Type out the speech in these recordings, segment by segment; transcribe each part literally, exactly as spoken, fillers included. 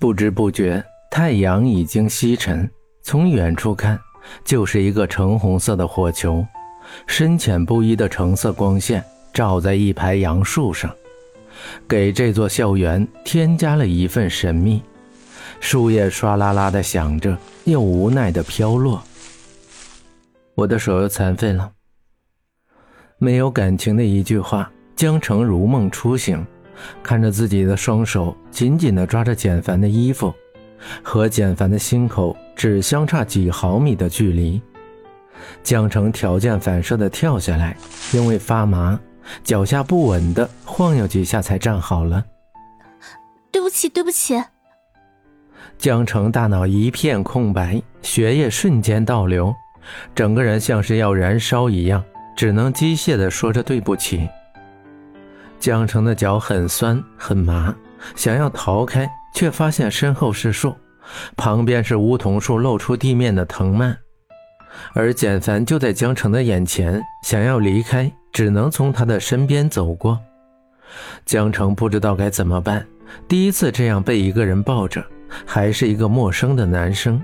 不知不觉太阳已经西沉，从远处看就是一个橙红色的火球，深浅不一的橙色光线照在一排杨树上，给这座校园添加了一份神秘。树叶唰啦啦地响着，又无奈地飘落。我的手又残废了。没有感情的一句话江城如梦初醒，看着自己的双手紧紧地抓着简凡的衣服，和简凡的心口只相差几毫米的距离。江城条件反射地跳下来，因为发麻脚下不稳地晃悠几下才站好了。对不起对不起。江城大脑一片空白，血液瞬间倒流，整个人像是要燃烧一样，只能机械地说着对不起。江城的脚很酸很麻，想要逃开，却发现身后是树，旁边是梧桐树露出地面的藤蔓，而简凡就在江城的眼前，想要离开只能从他的身边走过。江城不知道该怎么办，第一次这样被一个人抱着，还是一个陌生的男生。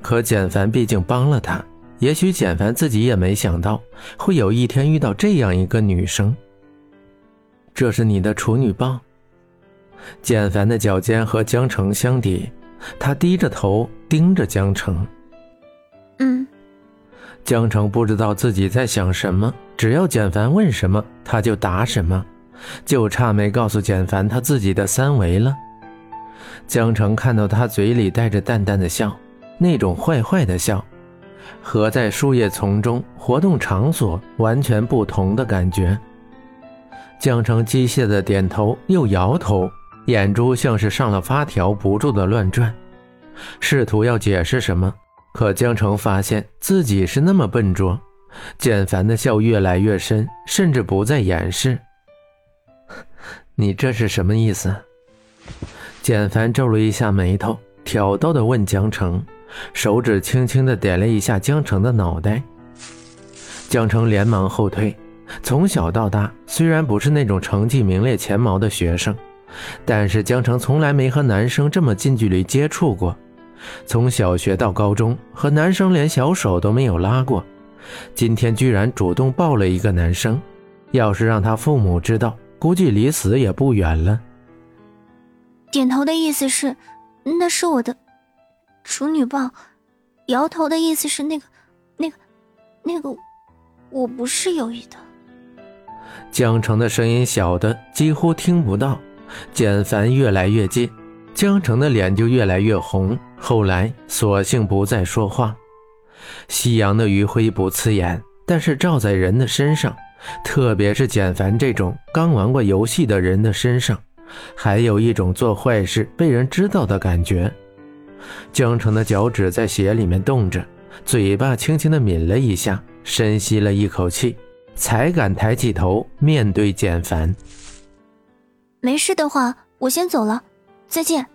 可简凡毕竟帮了他，也许简凡自己也没想到会有一天遇到这样一个女生。这是你的处女抱。简凡的脚尖和江城相抵，他低着头盯着江城。嗯。江城不知道自己在想什么，只要简凡问什么他就答什么，就差没告诉简凡他自己的三围了。江城看到他嘴里带着淡淡的笑，那种坏坏的笑，和在树叶丛中活动场所完全不同的感觉。江城机械地点头又摇头，眼珠像是上了发条不住地乱转，试图要解释什么，可江城发现自己是那么笨拙。简凡的笑越来越深，甚至不再掩饰。你这是什么意思？简凡皱了一下眉头，挑逗地问江城，手指轻轻地点了一下江城的脑袋。江城连忙后退，从小到大虽然不是那种成绩名列前茅的学生，但是江城从来没和男生这么近距离接触过，从小学到高中和男生连小手都没有拉过，今天居然主动抱了一个男生，要是让他父母知道，估计离死也不远了。点头的意思是那是我的处女抱，摇头的意思是那个那个那个我不是有意的。江城的声音小的几乎听不到，简凡越来越近，江城的脸就越来越红，后来索性不再说话。夕阳的余晖不刺眼，但是照在人的身上，特别是简凡这种刚玩过游戏的人的身上，还有一种做坏事被人知道的感觉。江城的脚趾在鞋里面动着，嘴巴轻轻地抿了一下，深吸了一口气，才敢抬起头面对简凡。没事的话我先走了，再见。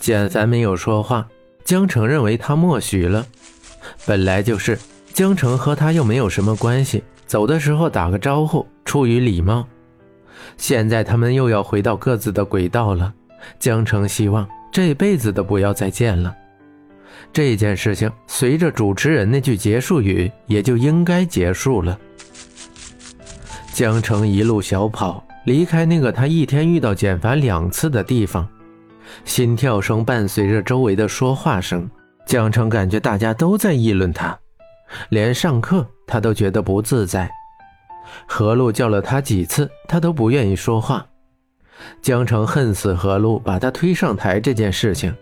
简凡没有说话，江城认为他默许了，本来就是江城和他又没有什么关系，走的时候打个招呼出于礼貌。现在他们又要回到各自的轨道了，江城希望这辈子都不要再见了。这件事情随着主持人那句结束语也就应该结束了。江城一路小跑离开那个他一天遇到简凡两次的地方，心跳声伴随着周围的说话声，江城感觉大家都在议论他，连上课他都觉得不自在。何璐叫了他几次他都不愿意说话，江城恨死何璐把他推上台这件事情，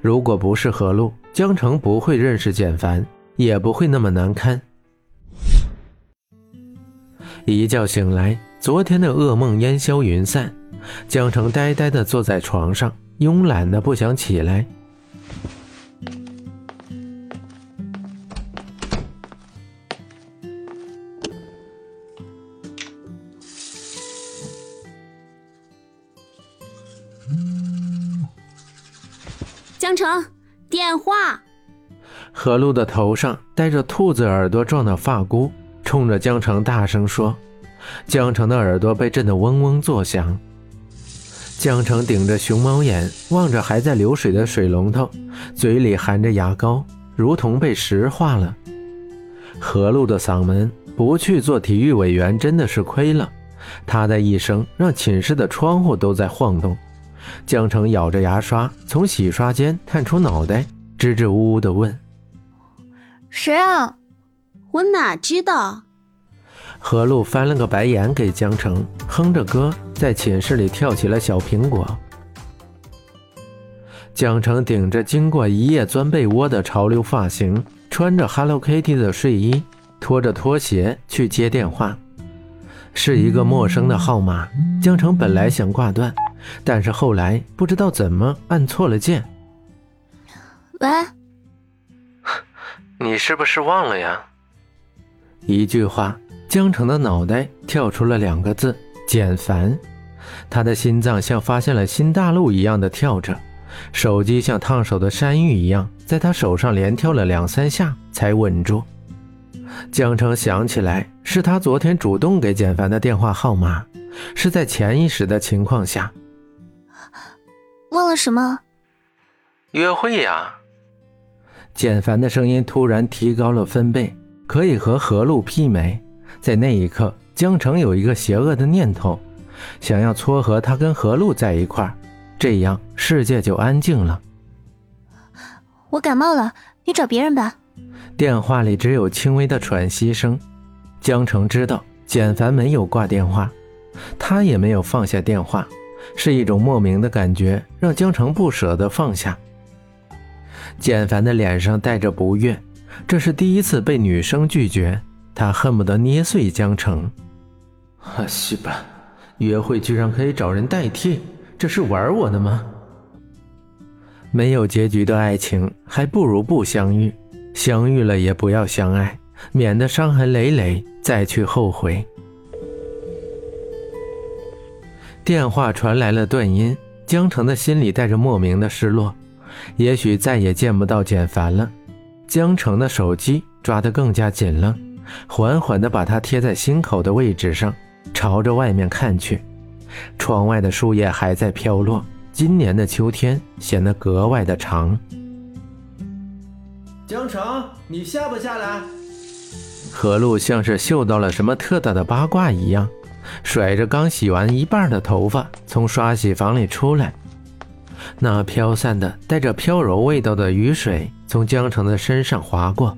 如果不是何璐，江城不会认识简凡，也不会那么难堪。一觉醒来，昨天的噩梦烟消云散，江城呆呆地坐在床上，慵懒的不想起来。江城，电话。何璐的头上戴着兔子耳朵状的发箍，冲着江城大声说。江城的耳朵被震得嗡嗡作响。江澄顶着熊猫眼望着还在流水的水龙头，嘴里含着牙膏，如同被石化了。何璐的嗓门不去做体育委员真的是亏了，他的一声让寝室的窗户都在晃动。江澄咬着牙刷从洗刷间探出脑袋，支支吾吾地问：谁啊？我哪知道？何璐翻了个白眼给江澄，哼着歌在寝室里跳起了小苹果。江澄顶着经过一夜钻被窝的潮流发型，穿着 Hello Kitty 的睡衣，拖着拖鞋去接电话。是一个陌生的号码，江澄本来想挂断，但是后来不知道怎么按错了键。喂，你是不是忘了呀？一句话，江澄的脑袋跳出了两个字：简凡。他的心脏像发现了新大陆一样的跳着，手机像烫手的山芋一样在他手上连跳了两三下才稳住。江澄想起来，是他昨天主动给简凡的电话号码，是在潜意识的情况下。忘了什么？约会呀。简凡的声音突然提高了分贝，可以和何璐媲美。在那一刻，江澄有一个邪恶的念头，想要撮合他跟何璐在一块儿，这样世界就安静了。我感冒了，你找别人吧。电话里只有轻微的喘息声。江澄知道简凡没有挂电话，他也没有放下电话，是一种莫名的感觉让江澄不舍得放下。简凡的脸上带着不悦，这是第一次被女生拒绝，他恨不得捏碎江澄。啊，西吧，约会居然可以找人代替，这是玩我的吗？没有结局的爱情还不如不相遇，相遇了也不要相爱，免得伤痕累累再去后悔。电话传来了断音，江澄的心里带着莫名的失落，也许再也见不到简凡了。江澄的手机抓得更加紧了，缓缓地把它贴在心口的位置上，朝着外面看去。窗外的树叶还在飘落，今年的秋天显得格外的长。江澄，你下不下来？何璐像是嗅到了什么特大的八卦一样，甩着刚洗完一半的头发从刷洗房里出来。那飘散的带着飘柔味道的雨水从江澄的身上划过，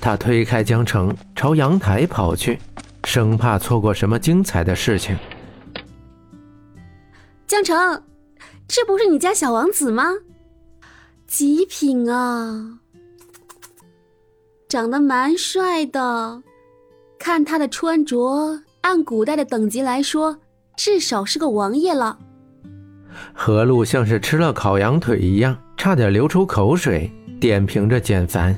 他推开江澄朝阳台跑去，生怕错过什么精彩的事情。江澄，这不是你家小王子吗？极品啊，长得蛮帅的，看他的穿着，按古代的等级来说至少是个王爷了。何璐像是吃了烤羊腿一样差点流出口水，点评着简凡。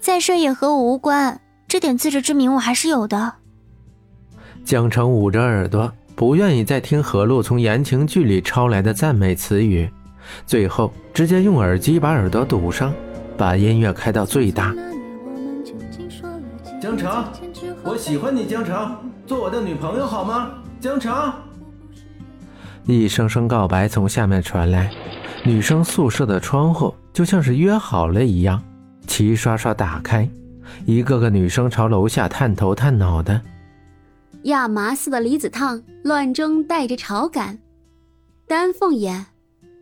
再帅也和我无关，这点自知之明我还是有的。江澄捂着耳朵，不愿意再听何璐从言情剧里抄来的赞美词语，最后直接用耳机把耳朵堵上，把音乐开到最大。江澄，我喜欢你，江澄，做我的女朋友好吗？江澄，一声声告白从下面传来，女生宿舍的窗户就像是约好了一样，齐刷刷打开，一个个女生朝楼下探头探脑的。亚麻色的离子烫乱中带着潮感，丹凤眼，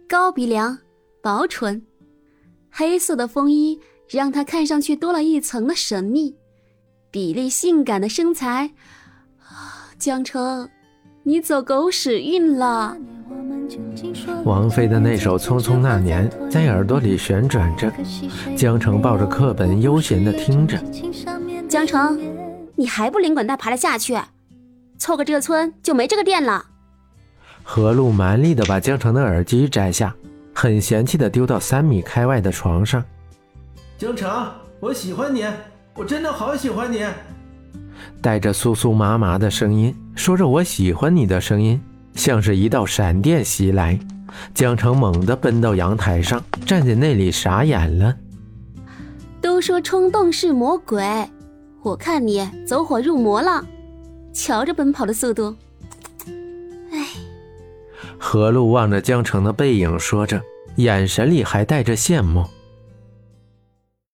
高鼻梁，薄唇，黑色的风衣让她看上去多了一层的神秘，比例性感的身材，江澄，你走狗屎运了。王菲的那首《匆匆那年》在耳朵里旋转着，江澄抱着课本悠闲地听着。江澄，你还不连滚带爬的下去，错过这个村就没这个店了。何璐蛮力地把江澄的耳机摘下，很嫌弃地丢到三米开外的床上。江澄，我喜欢你，我真的好喜欢你。带着酥酥麻麻的声音说着我喜欢你的声音，像是一道闪电袭来，江澄猛地奔到阳台上，站在那里傻眼了。都说冲动是魔鬼，我看你走火入魔了，瞧着奔跑的速度。哎，何路望着江城的背影说着，眼神里还带着羡慕。